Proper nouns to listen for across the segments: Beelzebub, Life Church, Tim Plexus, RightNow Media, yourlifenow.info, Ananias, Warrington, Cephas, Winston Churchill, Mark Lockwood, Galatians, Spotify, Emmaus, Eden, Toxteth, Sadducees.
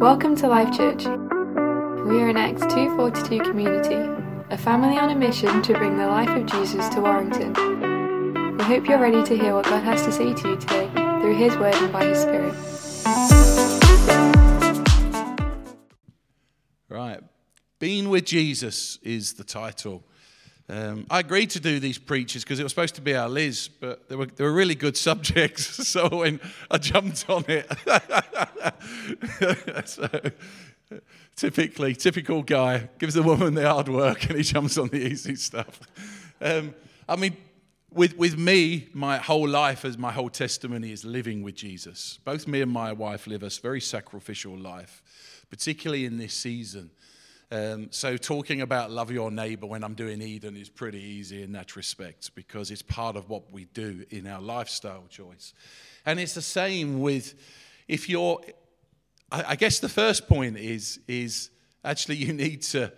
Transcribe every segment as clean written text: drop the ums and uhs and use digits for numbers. Welcome to Life Church. We are an Acts 2:42 community, a family on a mission to bring the life of Jesus to Warrington. We hope you're ready to hear what God has to say to you today through His Word and by His Spirit. Right, Being with Jesus is the title. I agreed to do these preachers because it was supposed to be our Liz, but they were really good subjects, so when I jumped on it. So, typical guy, gives the woman the hard work and he jumps on the easy stuff. I mean, with me, my whole life, as my whole testimony is living with Jesus. Both me and my wife live a very sacrificial life, particularly in this season. So talking about love your neighbour when I'm doing Eden is pretty easy in that respect because it's part of what we do in our lifestyle choice. And it's the same with if you're... I guess the first point is actually you need to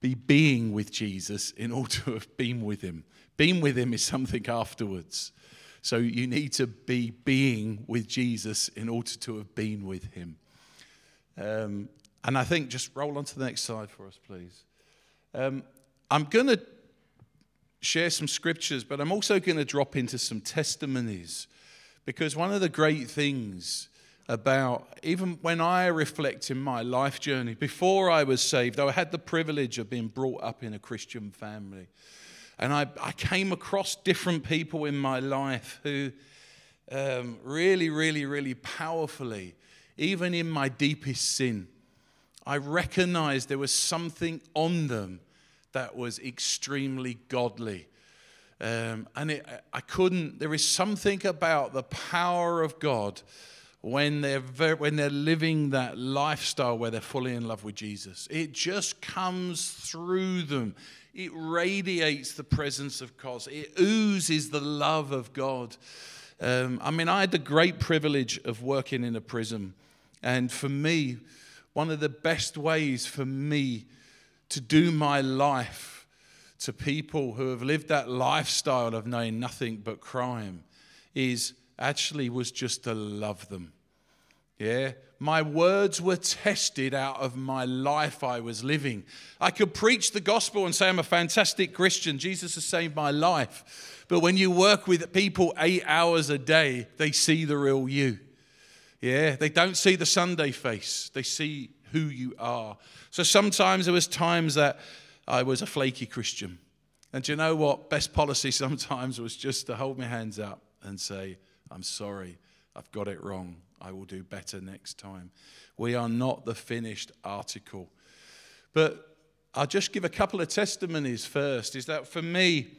be being with Jesus in order to have been with him. Being with him is something afterwards. So you need to be being with Jesus in order to have been with him. And I think, just roll on to the next slide for us, please. I'm going to share some scriptures, but I'm also going to drop into some testimonies. Because one of the great things about, even when I reflect in my life journey, before I was saved, I had the privilege of being brought up in a Christian family. And I came across different people in my life who really, really, really powerfully, even in my deepest sin, I recognized there was something on them that was extremely godly. There is something about the power of God when they're living that lifestyle where they're fully in love with Jesus. It just comes through them. It radiates the presence of God. It oozes the love of God. I had the great privilege of working in a prison. And for me, one of the best ways for me to do my life to people who have lived that lifestyle of knowing nothing but crime was just to love them. Yeah, my words were tested out of my life I was living. I could preach the gospel and say I'm a fantastic Christian. Jesus has saved my life. But when you work with people 8 hours a day, they see the real you. Yeah, they don't see the Sunday face. They see who you are. So sometimes there was times that I was a flaky Christian. And do you know what? Best policy sometimes was just to hold my hands up and say, I'm sorry, I've got it wrong. I will do better next time. We are not the finished article. But I'll just give a couple of testimonies first. Is that for me,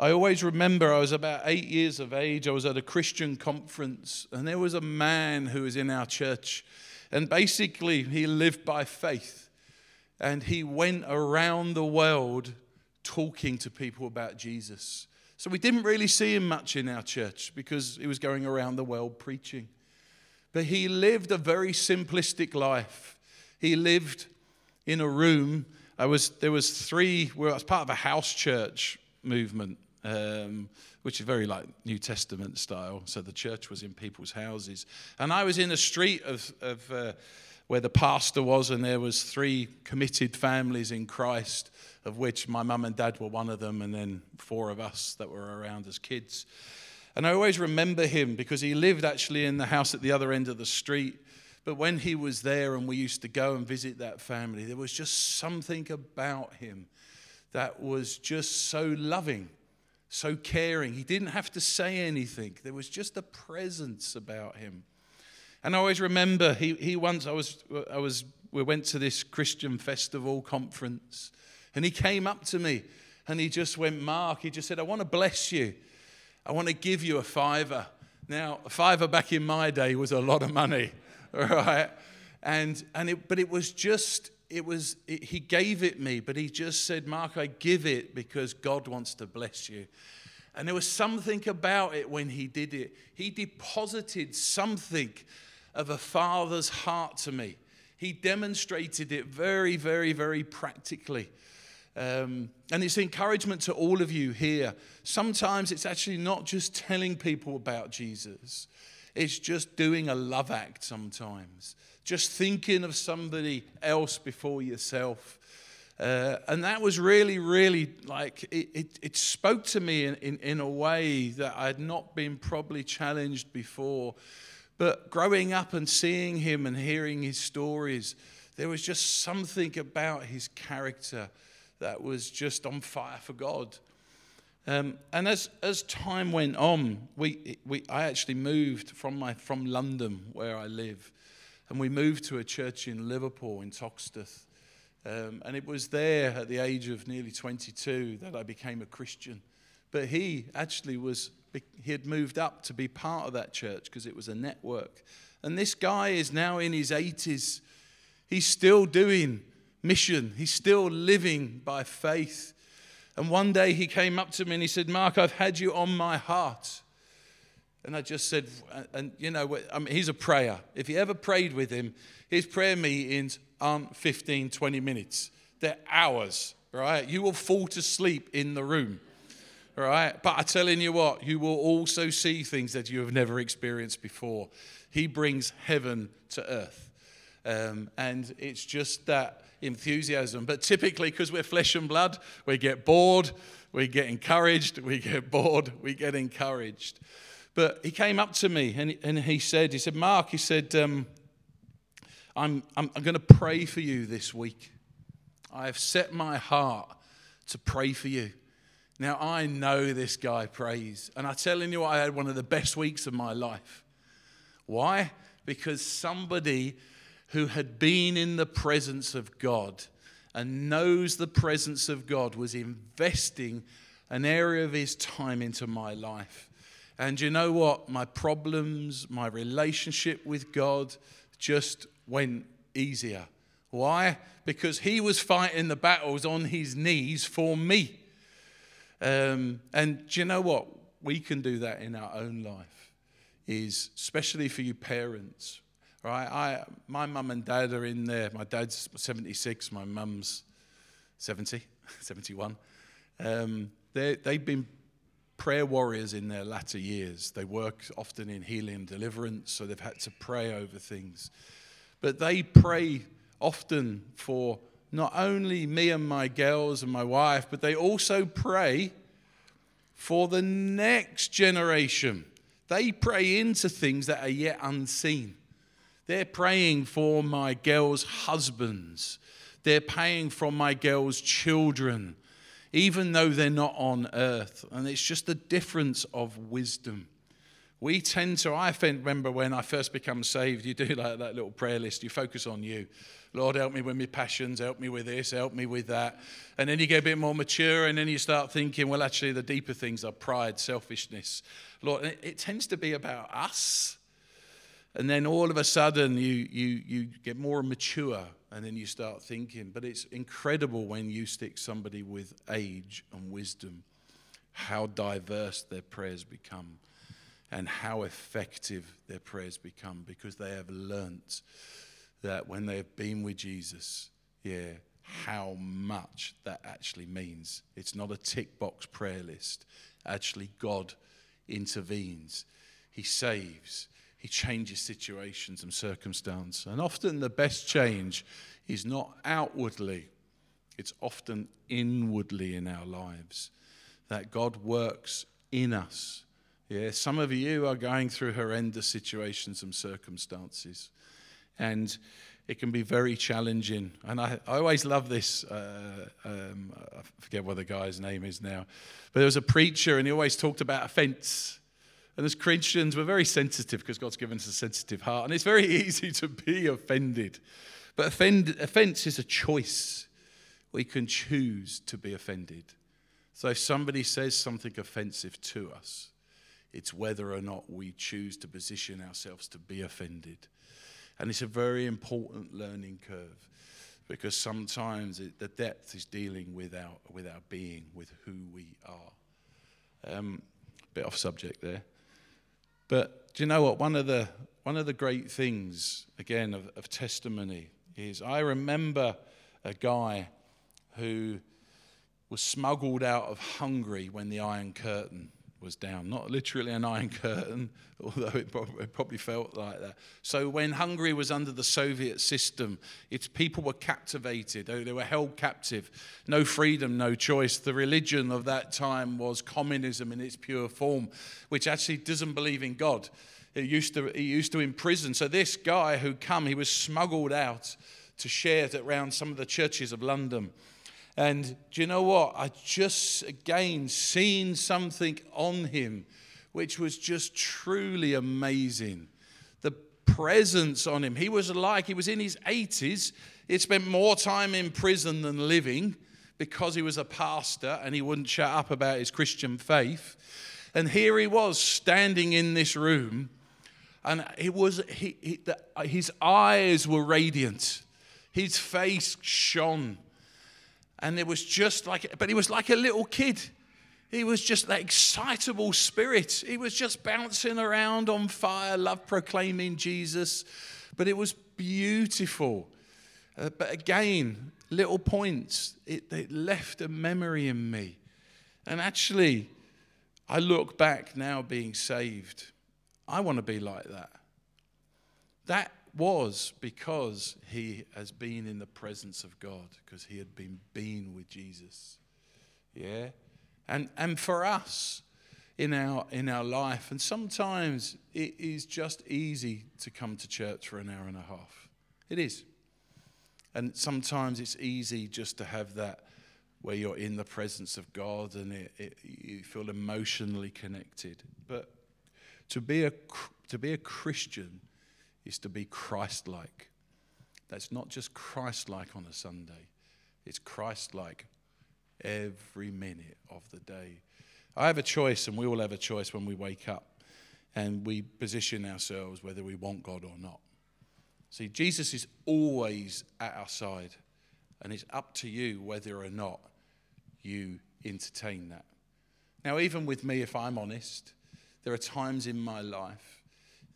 I always remember I was about 8 years of age. I was at a Christian conference and there was a man who was in our church and basically he lived by faith and he went around the world talking to people about Jesus. So we didn't really see him much in our church because he was going around the world preaching. But he lived a very simplistic life. He lived in a room. I was part of a house church movement. Which is very like New Testament style. So the church was in people's houses. And I was in a street of where the pastor was, and there was 3 committed families in Christ, of which my mum and dad were one of them, and then 4 of us that were around as kids. And I always remember him because he lived actually in the house at the other end of the street. But when he was there and we used to go and visit that family, there was just something about him that was just so loving. So caring. He didn't have to say anything. There was just a presence about him. And I always remember we went to this Christian festival conference and he came up to me and he just went, Mark, he just said, I want to bless you. I want to give you a $5. Now, a $5 back in my day was a lot of money, right? He gave it me, but he just said, Mark, I give it because God wants to bless you. And there was something about it when he did it. He deposited something of a father's heart to me. He demonstrated it very, very, very practically. And it's encouragement to all of you here. Sometimes it's actually not just telling people about Jesus. It's just doing a love act sometimes. Just thinking of somebody else before yourself. And that was really, really, like, it spoke to me in a way that I had not been probably challenged before. But growing up and seeing him and hearing his stories, there was just something about his character that was just on fire for God. And as time went on, I actually moved from London, where I live, and we moved to a church in Liverpool, in Toxteth. And it was there at the age of nearly 22 that I became a Christian. But he had moved up to be part of that church because it was a network. And this guy is now in his 80s. He's still doing mission. He's still living by faith. And one day he came up to me and he said, "Mark, I've had you on my heart." And I just said, and you know, he's a prayer. If you ever prayed with him, his prayer meetings aren't 15, 20 minutes. They're hours, right? You will fall to sleep in the room, right? But I'm telling you what, you will also see things that you have never experienced before. He brings heaven to earth. And it's just that enthusiasm. But typically, because we're flesh and blood, we get bored, we get encouraged, we get bored, we get encouraged. But he came up to me and he said, "Mark," he said, I'm going to pray for you this week. I have set my heart to pray for you." Now, I know this guy prays. And I'm telling you what, I had one of the best weeks of my life. Why? Because somebody who had been in the presence of God and knows the presence of God was investing an area of his time into my life. And you know what? My problems, my relationship with God just went easier. Why? Because he was fighting the battles on his knees for me. And do you know what? We can do that in our own life, especially for you parents. Right, my mum and dad are in there. My dad's 76, my mum's 70, 71. They've been prayer warriors in their latter years. They work often in healing and deliverance, so they've had to pray over things. But they pray often for not only me and my girls and my wife, but they also pray for the next generation. They pray into things that are yet unseen. They're praying for my girls' husbands. They're praying for my girls' children, even though they're not on earth. And it's just the difference of wisdom. I remember when I first became saved, you do like that little prayer list. You focus on you. Lord, help me with my passions. Help me with this. Help me with that. And then you get a bit more mature, and then you start thinking, well, actually, the deeper things are pride, selfishness. Lord, it tends to be about us. And then all of a sudden, you get more mature, and then you start thinking. But it's incredible when you stick somebody with age and wisdom, how diverse their prayers become and how effective their prayers become, because they have learnt that when they have been with Jesus, how much that actually means. It's not a tick box prayer list. Actually, God intervenes. He saves. He changes situations and circumstance. And often the best change is not outwardly. It's often inwardly in our lives. That God works in us. Yeah, some of you are going through horrendous situations and circumstances. And it can be very challenging. And I always love this. I forget what the guy's name is now. But there was a preacher and he always talked about offense. And as Christians, we're very sensitive because God's given us a sensitive heart. And it's very easy to be offended. But offense is a choice. We can choose to be offended. So if somebody says something offensive to us, it's whether or not we choose to position ourselves to be offended. And it's a very important learning curve, because sometimes the depth is dealing with our being, with who we are. Bit off subject there. But do you know what? One of the great things, again, of testimony is I remember a guy who was smuggled out of Hungary when the Iron Curtain was down. Not literally an iron curtain, although it probably felt like that. So when Hungary was under the Soviet system, its people were captivated. They were held captive. No freedom, no choice. The religion of that time was communism in its pure form, which actually doesn't believe in God. It used to imprison. So this guy who came, he was smuggled out to share it around some of the churches of London. And do you know what? I just, again, seen something on him which was just truly amazing. The presence on him. He was in his 80s. He'd spent more time in prison than living because he was a pastor and he wouldn't shut up about his Christian faith. And here he was standing in this room, and his eyes were radiant. His face shone. And it was just like, but he was like a little kid. He was just that excitable spirit. He was just bouncing around on fire, love proclaiming Jesus. But it was beautiful. But again, little points. It left a memory in me. And actually, I look back now being saved. I want to be like that. That was because he has been in the presence of God, because he had been with Jesus. Yeah? And for us in our life, and sometimes it is just easy to come to church for an hour and a half. It is. And sometimes it's easy just to have that where you're in the presence of God and you feel emotionally connected. But to be a Christian is to be Christ-like. That's not just Christ-like on a Sunday. It's Christ-like every minute of the day. I have a choice, and we all have a choice when we wake up and we position ourselves whether we want God or not. See, Jesus is always at our side, and it's up to you whether or not you entertain that. Now, even with me, if I'm honest, there are times in my life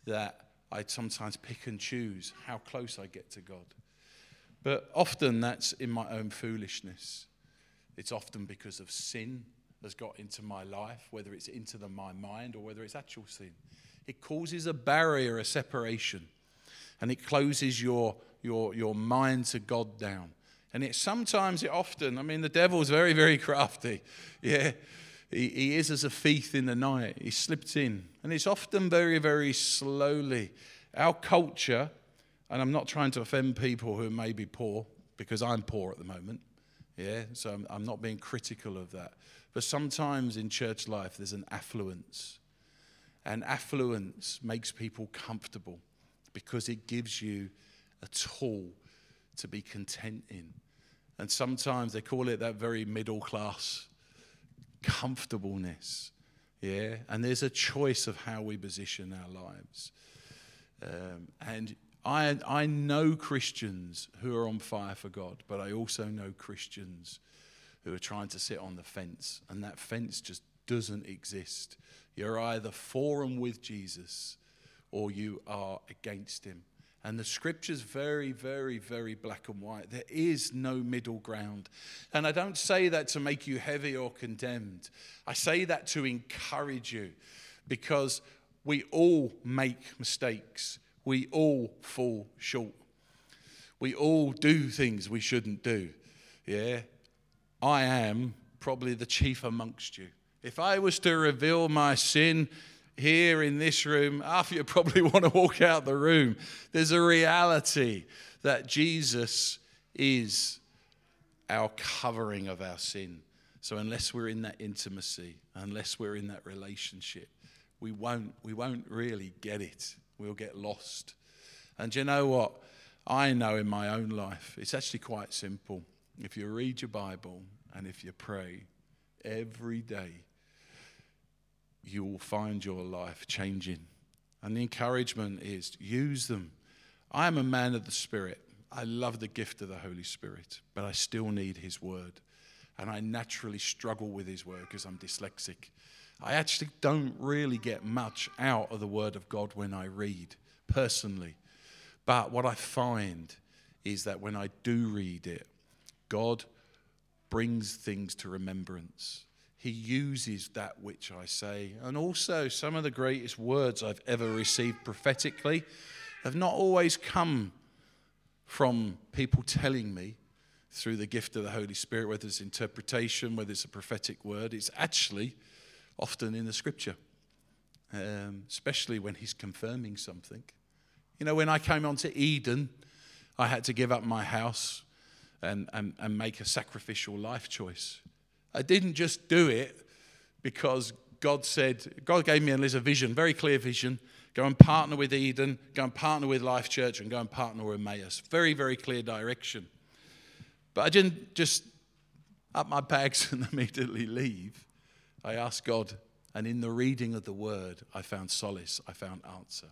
that I sometimes pick and choose how close I get to God. But often that's in my own foolishness. It's often because of sin that's got into my life, whether it's into my mind or whether it's actual sin. It causes a barrier, a separation, and it closes your mind to God down. And the devil's very, very crafty. Yeah. He is as a thief in the night. He slipped in. And it's often very, very slowly. Our culture, and I'm not trying to offend people who may be poor, because I'm poor at the moment. Yeah, so I'm not being critical of that. But sometimes in church life, there's an affluence. And affluence makes people comfortable because it gives you a tool to be content in. And sometimes they call it that very middle class comfortableness, yeah, and there's a choice of how we position our lives. And I know Christians who are on fire for God, but I also know Christians who are trying to sit on the fence, and that fence just doesn't exist. You're either for and with Jesus, or you are against him. And the scripture's very, very, very black and white. There is no middle ground. And I don't say that to make you heavy or condemned. I say that to encourage you, because we all make mistakes. We all fall short. We all do things we shouldn't do. Yeah, I am probably the chief amongst you. If I was to reveal my sin here in this room, after you probably want to walk out the room, there's a reality that Jesus is our covering of our sin. So unless we're in that intimacy, unless we're in that relationship, we won't really get it. We'll get lost. And do you know what? I know in my own life, it's actually quite simple. If you read your Bible and if you pray every day, you will find your life changing. And the encouragement is, use them. I am a man of the Spirit. I love the gift of the Holy Spirit, but I still need his word. And I naturally struggle with his word because I'm dyslexic. I actually don't really get much out of the word of God when I read, personally. But what I find is that when I do read it, God brings things to remembrance. He uses that which I say. And also, some of the greatest words I've ever received prophetically have not always come from people telling me through the gift of the Holy Spirit, whether it's interpretation, whether it's a prophetic word. It's actually often in the Scripture, especially when he's confirming something. You know, when I came onto Eden, I had to give up my house and make a sacrificial life choice. I didn't just do it because God gave me a vision, very clear vision. Go and partner with Eden, go and partner with Life Church, and go and partner with Emmaus. Very, very clear direction. But I didn't just up my bags and immediately leave. I asked God, and in the reading of the word, I found solace, I found answer.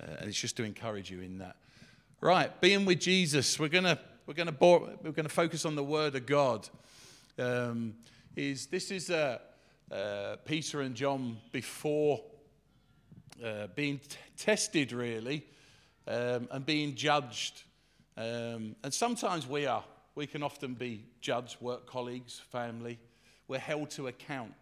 And it's just to encourage you in that. Right, being with Jesus, we're going to focus on the word of God. This is Peter and John before being tested, really, and being judged. And sometimes we are. We can often be judged, work colleagues, family. We're held to account.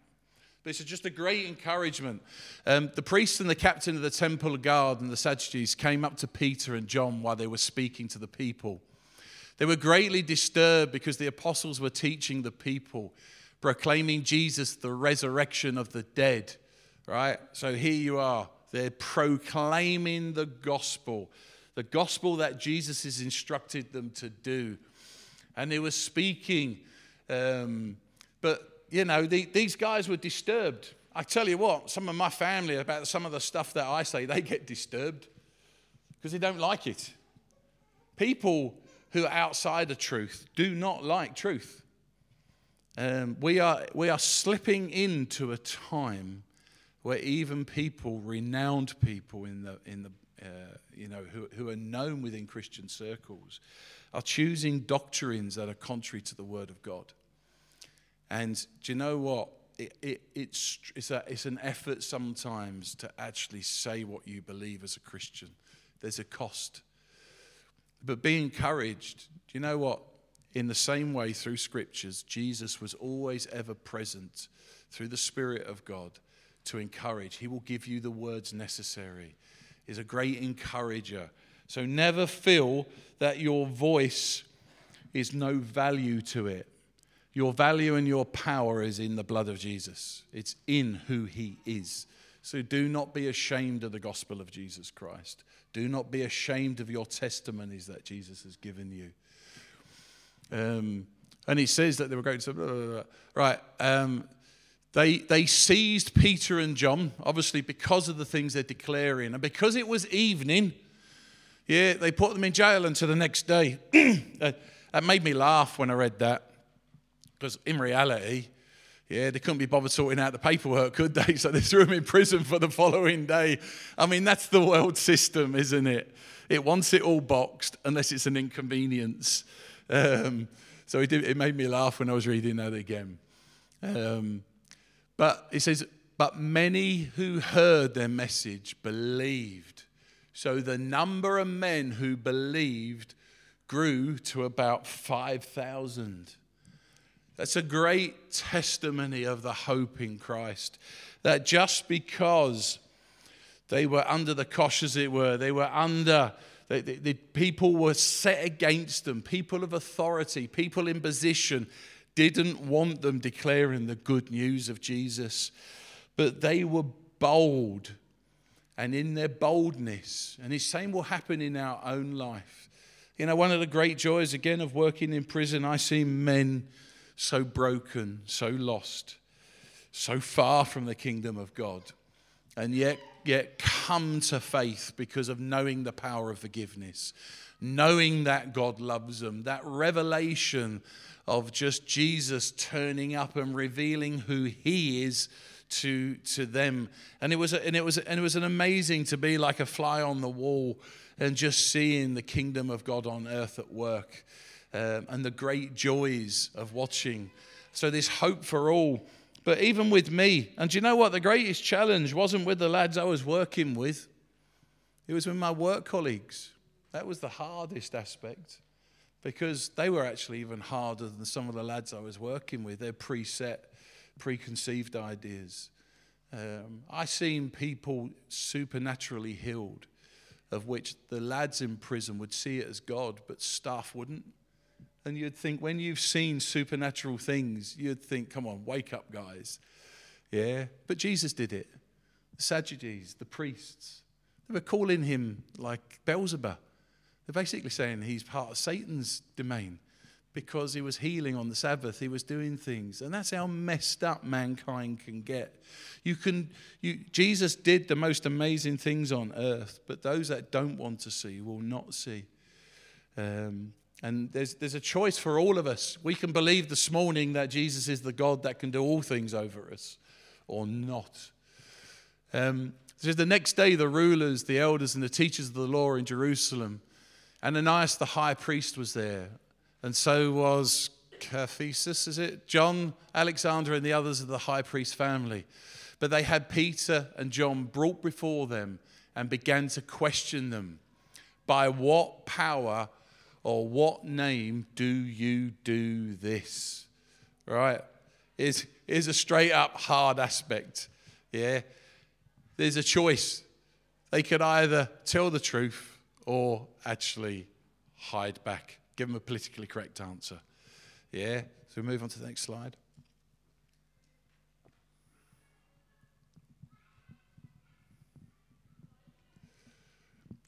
But it's just a great encouragement. The priest and the captain of the temple guard and the Sadducees came up to Peter and John while they were speaking to the people. They were greatly disturbed because the apostles were teaching the people, proclaiming Jesus, the resurrection of the dead. Right? So here you are. They're proclaiming the gospel that Jesus has instructed them to do. And they were speaking. But, you know, these guys were disturbed. I tell you what, some of my family, about some of the stuff that I say, they get disturbed because they don't like it. People who are outside of truth do not like truth. We are slipping into a time where even people, renowned people who are known within Christian circles, are choosing doctrines that are contrary to the Word of God. And do you know what? It's an effort sometimes to actually say what you believe as a Christian. There's a cost. But be encouraged. Do you know what? In the same way through Scriptures, Jesus was always ever present through the Spirit of God to encourage. He will give you the words necessary. He's a great encourager. So never feel that your voice is no value to it. Your value and your power is in the blood of Jesus. It's in who he is. So do not be ashamed of the gospel of Jesus Christ. Do not be ashamed of your testimonies that Jesus has given you. And he says that they were going to... Blah, blah, blah. Right. They seized Peter and John, obviously because of the things they're declaring. And because it was evening, they put them in jail until the next day. That made me laugh when I read that. Because in reality... they couldn't be bothered sorting out the paperwork, could they? So they threw him in prison for the following day. I mean, that's the world system, isn't it? It wants it all boxed, unless it's an inconvenience. So it made me laugh when I was reading that again. But it says, but many who heard their message believed. So the number of men who believed grew to about 5,000. That's a great testimony of the hope in Christ. That just because they were under the cosh, as it were, people were set against them. People of authority, people in position didn't want them declaring the good news of Jesus. But they were bold. And in their boldness, and the same will happen in our own life. You know, one of the great joys, again, of working in prison, I see men so broken, so lost, so far from the kingdom of God, and yet come to faith because of knowing the power of forgiveness, knowing that God loves them, that revelation of just Jesus turning up and revealing who he is to them. And it was an amazing to be like a fly on the wall and just seeing the kingdom of God on earth at work. And the great joys of watching. So there's hope for all. But even with me, and do you know what? The greatest challenge wasn't with the lads I was working with. It was with my work colleagues. That was the hardest aspect. because they were actually even harder than some of the lads I was working with. They're preset, preconceived ideas. I've seen people supernaturally healed, of which the lads in prison would see it as God, but staff wouldn't. And you'd think, when you've seen supernatural things, you'd think, come on, wake up, guys. Yeah, but Jesus did it. The Sadducees, the priests, they were calling him like Beelzebub. They're basically saying he's part of Satan's domain because he was healing on the Sabbath. He was doing things. And that's how messed up mankind can get. Jesus did the most amazing things on earth, but those that don't want to see will not see. And there's a choice for all of us. We can believe this morning that Jesus is the God that can do all things over us or not. So the next day, the rulers, the elders, and the teachers of the law in Jerusalem. Ananias the high priest was there, and so was Cephas, is it? John, Alexander, and the others of the high priest family. But they had Peter and John brought before them and began to question them. By what power or what name do you do this? Right? Is a straight up hard aspect. Yeah? There's a choice. They could either tell the truth or actually hide back. Give them a politically correct answer. Yeah? So we move on to the next slide.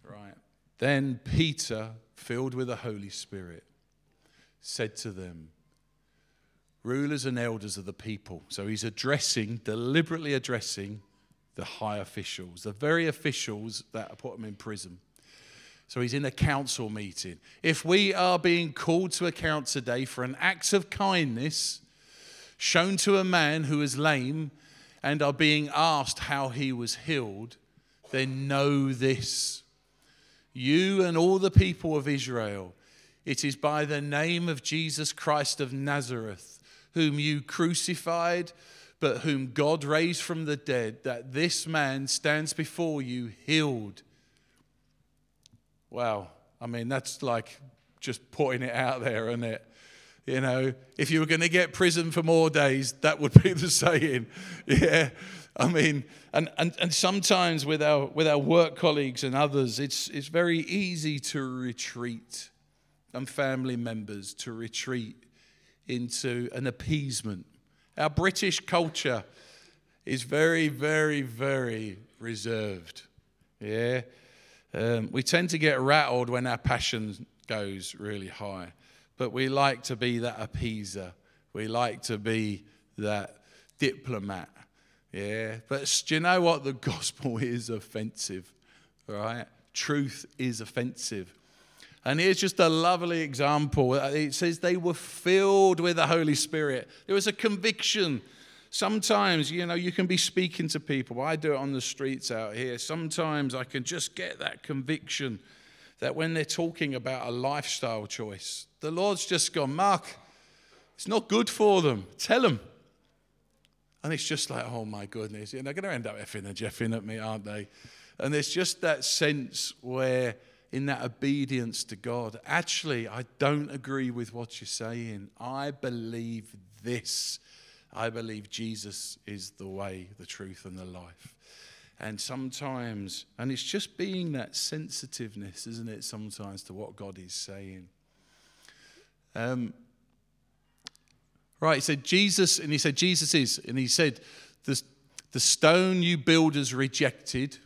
Right. Then Peter, filled with the Holy Spirit, said to them, rulers and elders of the people. So he's deliberately addressing the high officials, the very officials that put him in prison. So he's in a council meeting. If we are being called to account today for an act of kindness shown to a man who is lame and are being asked how he was healed, then know this. You and all the people of Israel, it is by the name of Jesus Christ of Nazareth, whom you crucified, but whom God raised from the dead, that this man stands before you healed. Wow. I mean, that's like just putting it out there, isn't it? You know, if you were going to get prison for more days, that would be the saying. Yeah. I mean, and sometimes with our work colleagues and others, it's very easy to retreat, and family members to retreat into an appeasement. Our British culture is very, very, very reserved. Yeah, we tend to get rattled when our passion goes really high, but we like to be that appeaser. We like to be that diplomat. Yeah, but do you know what? The gospel is offensive, right? Truth is offensive. And here's just a lovely example. It says they were filled with the Holy Spirit. There was a conviction. Sometimes, you know, you can be speaking to people. I do it on the streets out here. Sometimes I can just get that conviction that when they're talking about a lifestyle choice, the Lord's just gone, Mark, it's not good for them. Tell them. And it's just like, oh my goodness. And they're going to end up effing and jeffing at me, aren't they? And there's just that sense where, in that obedience to God, actually, I don't agree with what you're saying. I believe this. I believe Jesus is the way, the truth, and the life. And sometimes, and it's just being that sensitiveness, isn't it, sometimes to what God is saying. Right, so Jesus, and he said, Jesus is, and he said, the stone you builders rejected,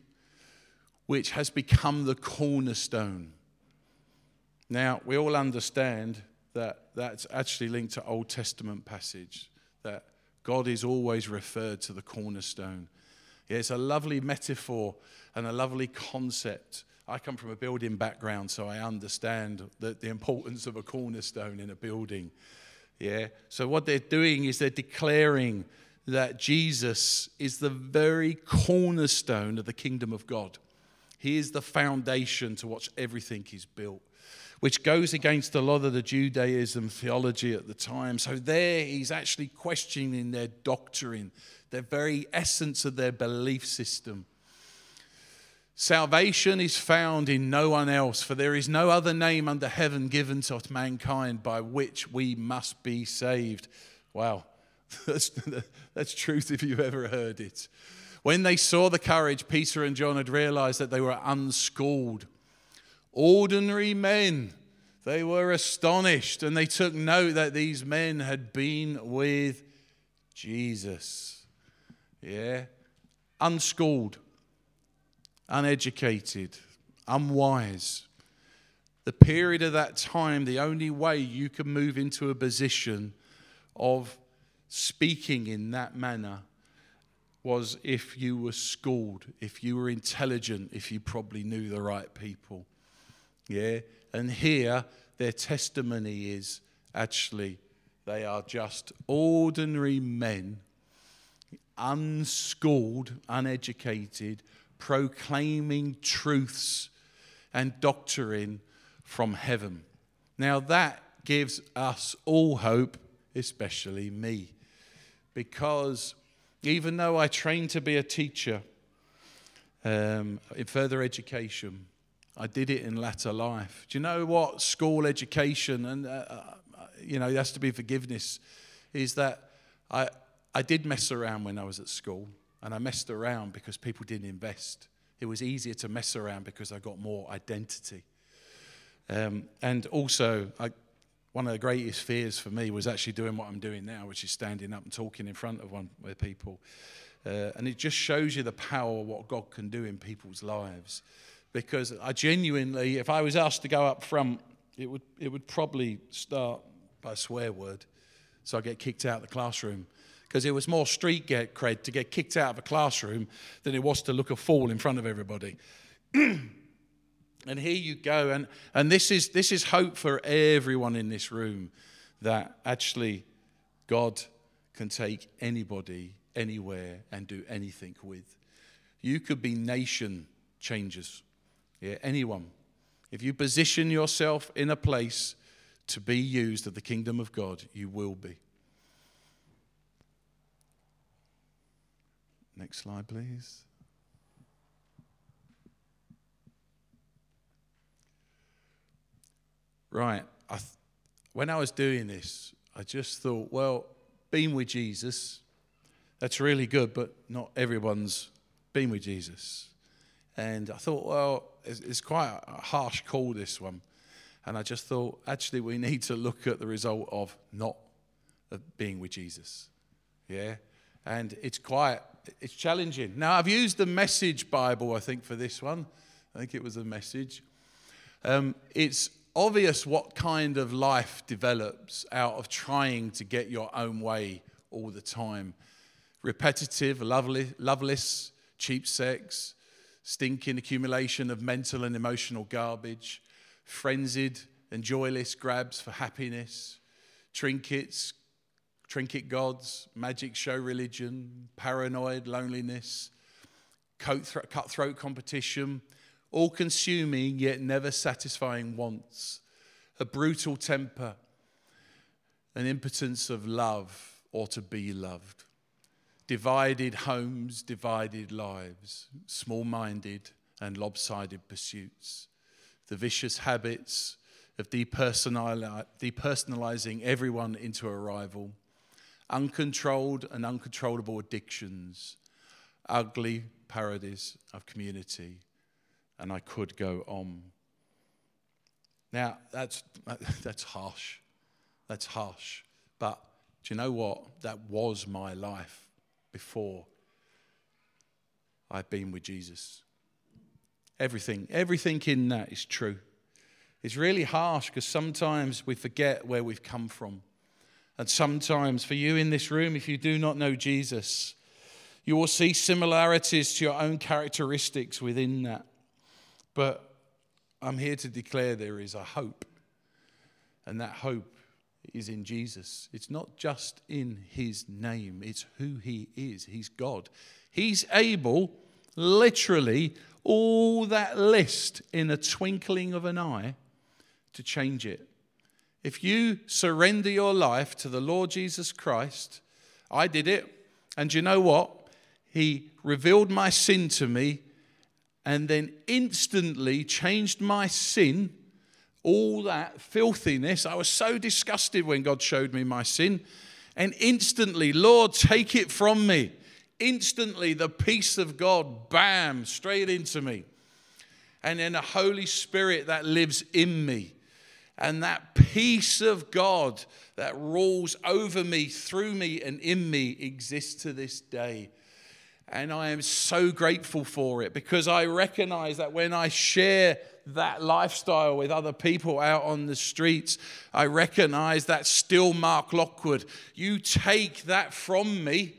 which has become the cornerstone. Now, we all understand that that's actually linked to Old Testament passage, that God is always referred to the cornerstone. Yeah, it's a lovely metaphor and a lovely concept. I come from a building background, so I understand that the importance of a cornerstone in a building. Yeah. So what they're doing is they're declaring that Jesus is the very cornerstone of the kingdom of God. He is the foundation to which everything is built, which goes against a lot of the Judaism theology at the time. So there he's actually questioning their doctrine, their very essence of their belief system. Salvation is found in no one else, for there is no other name under heaven given to mankind by which we must be saved. Wow, that's truth if you've ever heard it. When they saw the courage, Peter and John had realized that they were unschooled, ordinary men. They were astonished, and they took note that these men had been with Jesus. Yeah, unschooled, uneducated, unwise. The period of that time, the only way you can move into a position of speaking in that manner was if you were schooled, if you were intelligent, if you probably knew the right people. Yeah, and here their testimony is actually they are just ordinary men, unschooled, uneducated, proclaiming truths and doctrine from heaven. Now that gives us all hope, especially me, because even though I trained to be a teacher in further education, I did it in latter life. Do you know what school education, and it has to be forgiveness, is that I did mess around when I was at school, and I messed around because people didn't invest. It was easier to mess around because I got more identity. And also, one of the greatest fears for me was actually doing what I'm doing now, which is standing up and talking in front of people. And it just shows you the power of what God can do in people's lives. Because I genuinely, if I was asked to go up front, it would probably start by a swear word. So I'd get kicked out of the classroom. Because it was more street cred to get kicked out of a classroom than it was to look a fool in front of everybody. And here you go. And this is hope for everyone in this room, that actually God can take anybody, anywhere, and do anything with. You could be nation changers. Yeah, anyone. If you position yourself in a place to be used of the kingdom of God, you will be. Next slide, please. Right. When I was doing this, I just thought, well, being with Jesus, that's really good, but not everyone's been with Jesus. And I thought, well, it's quite a harsh call, this one. And I just thought, actually, we need to look at the result of not being with Jesus. Yeah? And it's challenging. Now, I've used the Message Bible, I think, for this one. I think it was a Message. It's obvious what kind of life develops out of trying to get your own way all the time. Repetitive, loveless, cheap sex, stinking accumulation of mental and emotional garbage, frenzied and joyless grabs for happiness, trinkets, trinket gods, magic show religion, paranoid loneliness, cutthroat competition, all-consuming yet never satisfying wants, a brutal temper, an impotence of love or to be loved. Divided homes, divided lives, small-minded and lopsided pursuits, the vicious habits of depersonalizing everyone into a rival, uncontrolled and uncontrollable addictions, ugly parodies of community, and I could go on. Now, that's harsh. That's harsh. But do you know what? That was my life before I've been with Jesus. Everything in that is true. It's really harsh because sometimes we forget where we've come from. And sometimes for you in this room, if you do not know Jesus, you will see similarities to your own characteristics within that. But I'm here to declare there is a hope. And that hope is in Jesus. It's not just in his name. It's who he is. He's God. He's able, literally, all that list in a twinkling of an eye to change it. If you surrender your life to the Lord Jesus Christ, I did it. And you know what? He revealed my sin to me and then instantly changed my sin, all that filthiness. I was so disgusted when God showed me my sin. And instantly, Lord, take it from me. Instantly, the peace of God, bam, straight into me. And then the Holy Spirit that lives in me. And that peace of God that rules over me, through me, and in me exists to this day. And I am so grateful for it, because I recognize that when I share that lifestyle with other people out on the streets, I recognize that's still Mark Lockwood. You take that from me,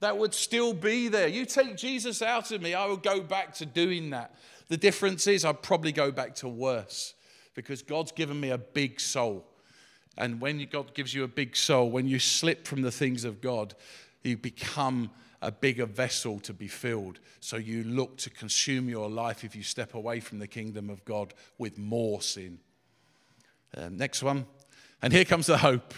that would still be there. You take Jesus out of me, I will go back to doing that. The difference is I'd probably go back to worse, because God's given me a big soul. And when God gives you a big soul, when you slip from the things of God, you become a bigger vessel to be filled. So you look to consume your life if you step away from the kingdom of God with more sin. Next one. And here comes the hope.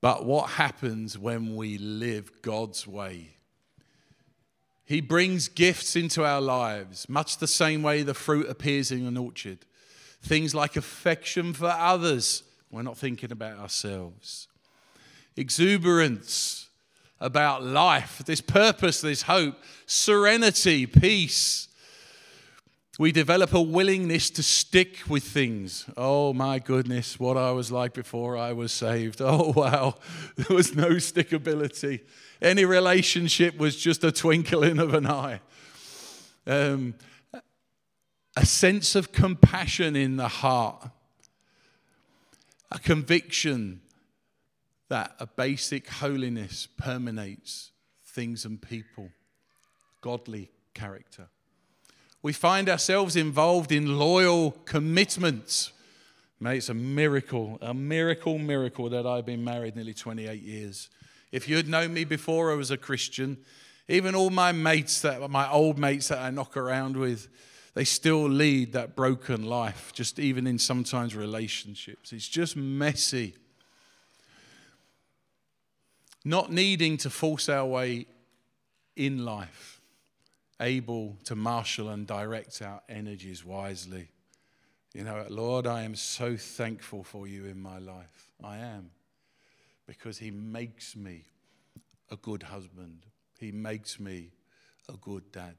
But what happens when we live God's way? He brings gifts into our lives, much the same way the fruit appears in an orchard. Things like affection for others. We're not thinking about ourselves. Exuberance about life, this purpose, this hope, serenity, peace. We develop a willingness to stick with things. Oh my goodness, what I was like before I was saved. Oh wow, there was no stickability. Any relationship was just a twinkling of an eye. A sense of compassion in the heart. A conviction that a basic holiness permeates things and people. Godly character. We find ourselves involved in loyal commitments. Mate, it's a miracle that I've been married nearly 28 years. If you'd known me before I was a Christian, even all my mates, my old mates that I knock around with, they still lead that broken life, just even in sometimes relationships. It's just messy. Not needing to force our way in life, able to marshal and direct our energies wisely. You know, Lord, I am so thankful for you in my life. I am, because he makes me a good husband. He makes me a good dad.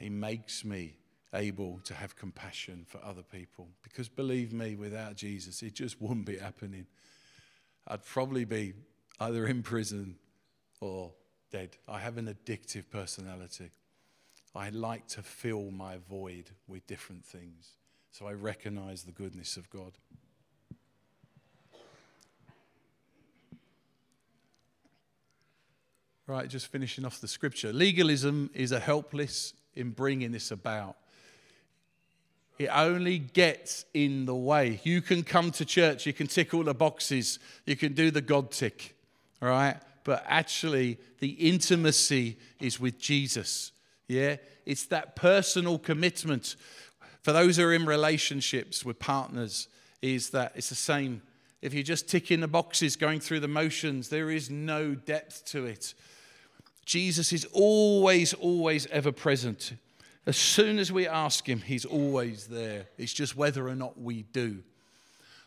He makes me able to have compassion for other people. Because believe me, without Jesus, it just wouldn't be happening. I'd probably be either in prison or dead. I have an addictive personality. I like to fill my void with different things. So I recognize the goodness of God. Right, just finishing off the scripture. Legalism is a helpless in bringing this about. It only gets in the way. You can come to church, you can tick all the boxes, you can do the God tick, all right? But actually, the intimacy is with Jesus, yeah? It's that personal commitment. For those who are in relationships with partners, is that it's the same. If you're just ticking the boxes, going through the motions, there is no depth to it. Jesus is always ever present. As soon as we ask him, he's always there. It's just whether or not we do.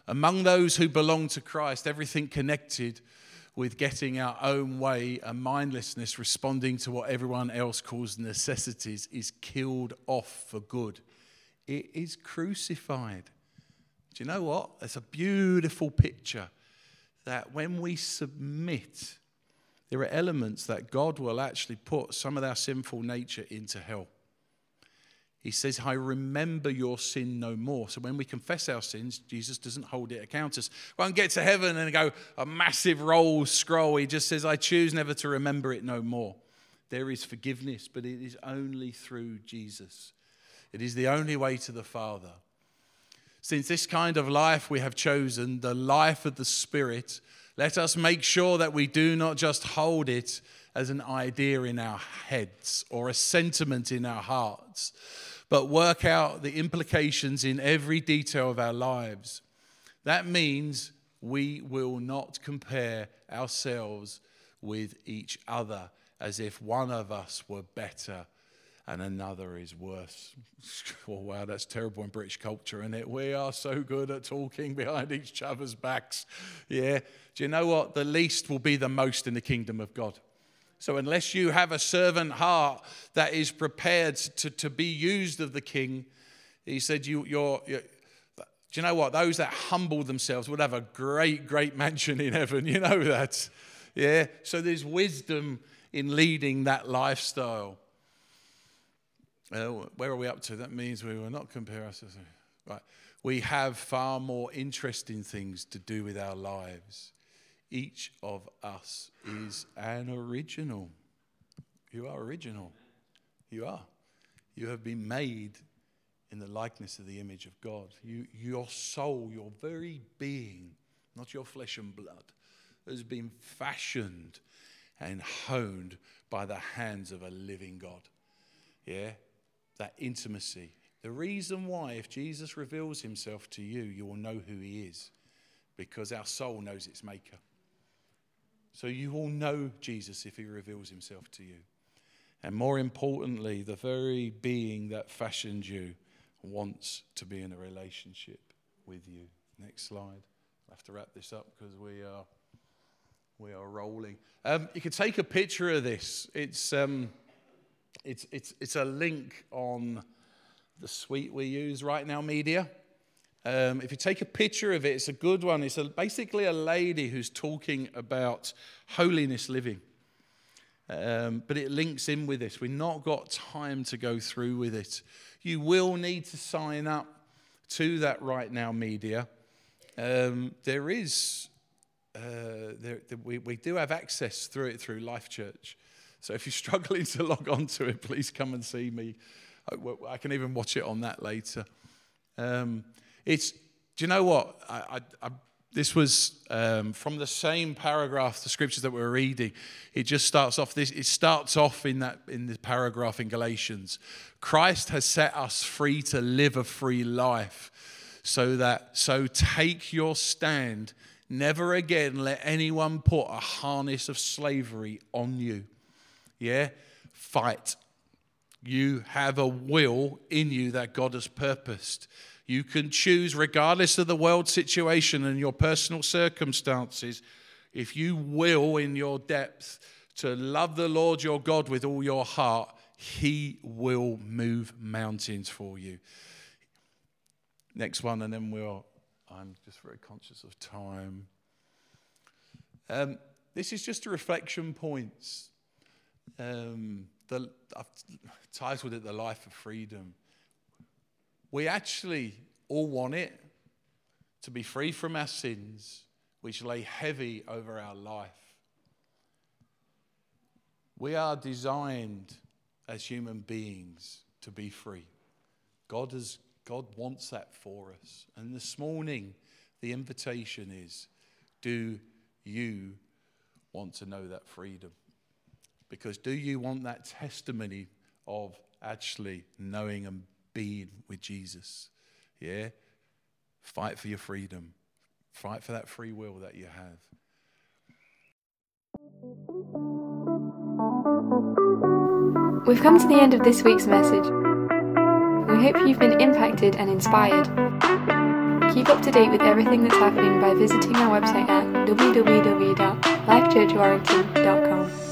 Among those who belong to Christ, everything connected with getting our own way and mindlessness, responding to what everyone else calls necessities, is killed off for good. It is crucified. Do you know what? It's a beautiful picture that when we submit, there are elements that God will actually put some of our sinful nature into hell. He says, I remember your sin no more. So when we confess our sins, Jesus doesn't hold it against us. We won't get to heaven and go a massive roll scroll. He just says, I choose never to remember it no more. There is forgiveness, but it is only through Jesus. It is the only way to the Father. Since this kind of life we have chosen, the life of the Spirit, let us make sure that we do not just hold it as an idea in our heads or a sentiment in our hearts, but work out the implications in every detail of our lives. That means we will not compare ourselves with each other as if one of us were better and another is worse. Oh, wow, that's terrible in British culture, isn't it? We are so good at talking behind each other's backs. Yeah. Do you know what? The least will be the most in the kingdom of God. So unless you have a servant heart that is prepared to be used of the king, he said, you're do you know what? Those that humble themselves would have a great, great mansion in heaven. You know that. Yeah. So there's wisdom in leading that lifestyle. Where are we up to? That means we will not compare ourselves. Right. We have far more interesting things to do with our lives. Each of us is an original. You are original. You are. You have been made in the likeness of the image of God. Your soul, your very being, not your flesh and blood, has been fashioned and honed by the hands of a living God. Yeah? That intimacy. The reason why, if Jesus reveals himself to you, you will know who he is, because our soul knows its maker. So you will know Jesus if he reveals himself to you. And more importantly, the very being that fashioned you wants to be in a relationship with you. Next slide. I'll have to wrap this up because we are rolling. You could take a picture of this. It's a link on the suite we use, RightNow Media. If you take a picture of it, it's a good one. It's basically a lady who's talking about holiness living. But it links in with this. We've not got time to go through with it. You will need to sign up to that RightNow Media. There is, we do have access through it through Life Church. So if you're struggling to log on to it, please come and see me. I can even watch it on that later. Do you know what? This was from the same paragraph, the scriptures that we're reading. It just starts off. It starts off in the paragraph in Galatians. Christ has set us free to live a free life, so take your stand. Never again let anyone put a harness of slavery on you. Yeah, fight. You have a will in you that God has purposed. You can choose, regardless of the world situation and your personal circumstances, if you will in your depth to love the Lord your God with all your heart, he will move mountains for you. Next one, and then I'm just very conscious of time. This is just a reflection points. I've titled it The Life of Freedom. We actually all want it, to be free from our sins, which lay heavy over our life. We are designed as human beings to be free. God wants that for us. And this morning, the invitation is, do you want to know that freedom? Because do you want that testimony of actually knowing and being with Jesus? Yeah? Fight for your freedom. Fight for that free will that you have. We've come to the end of this week's message. We hope you've been impacted and inspired. Keep up to date with everything that's happening by visiting our website at www.lifechurchwarrington.com.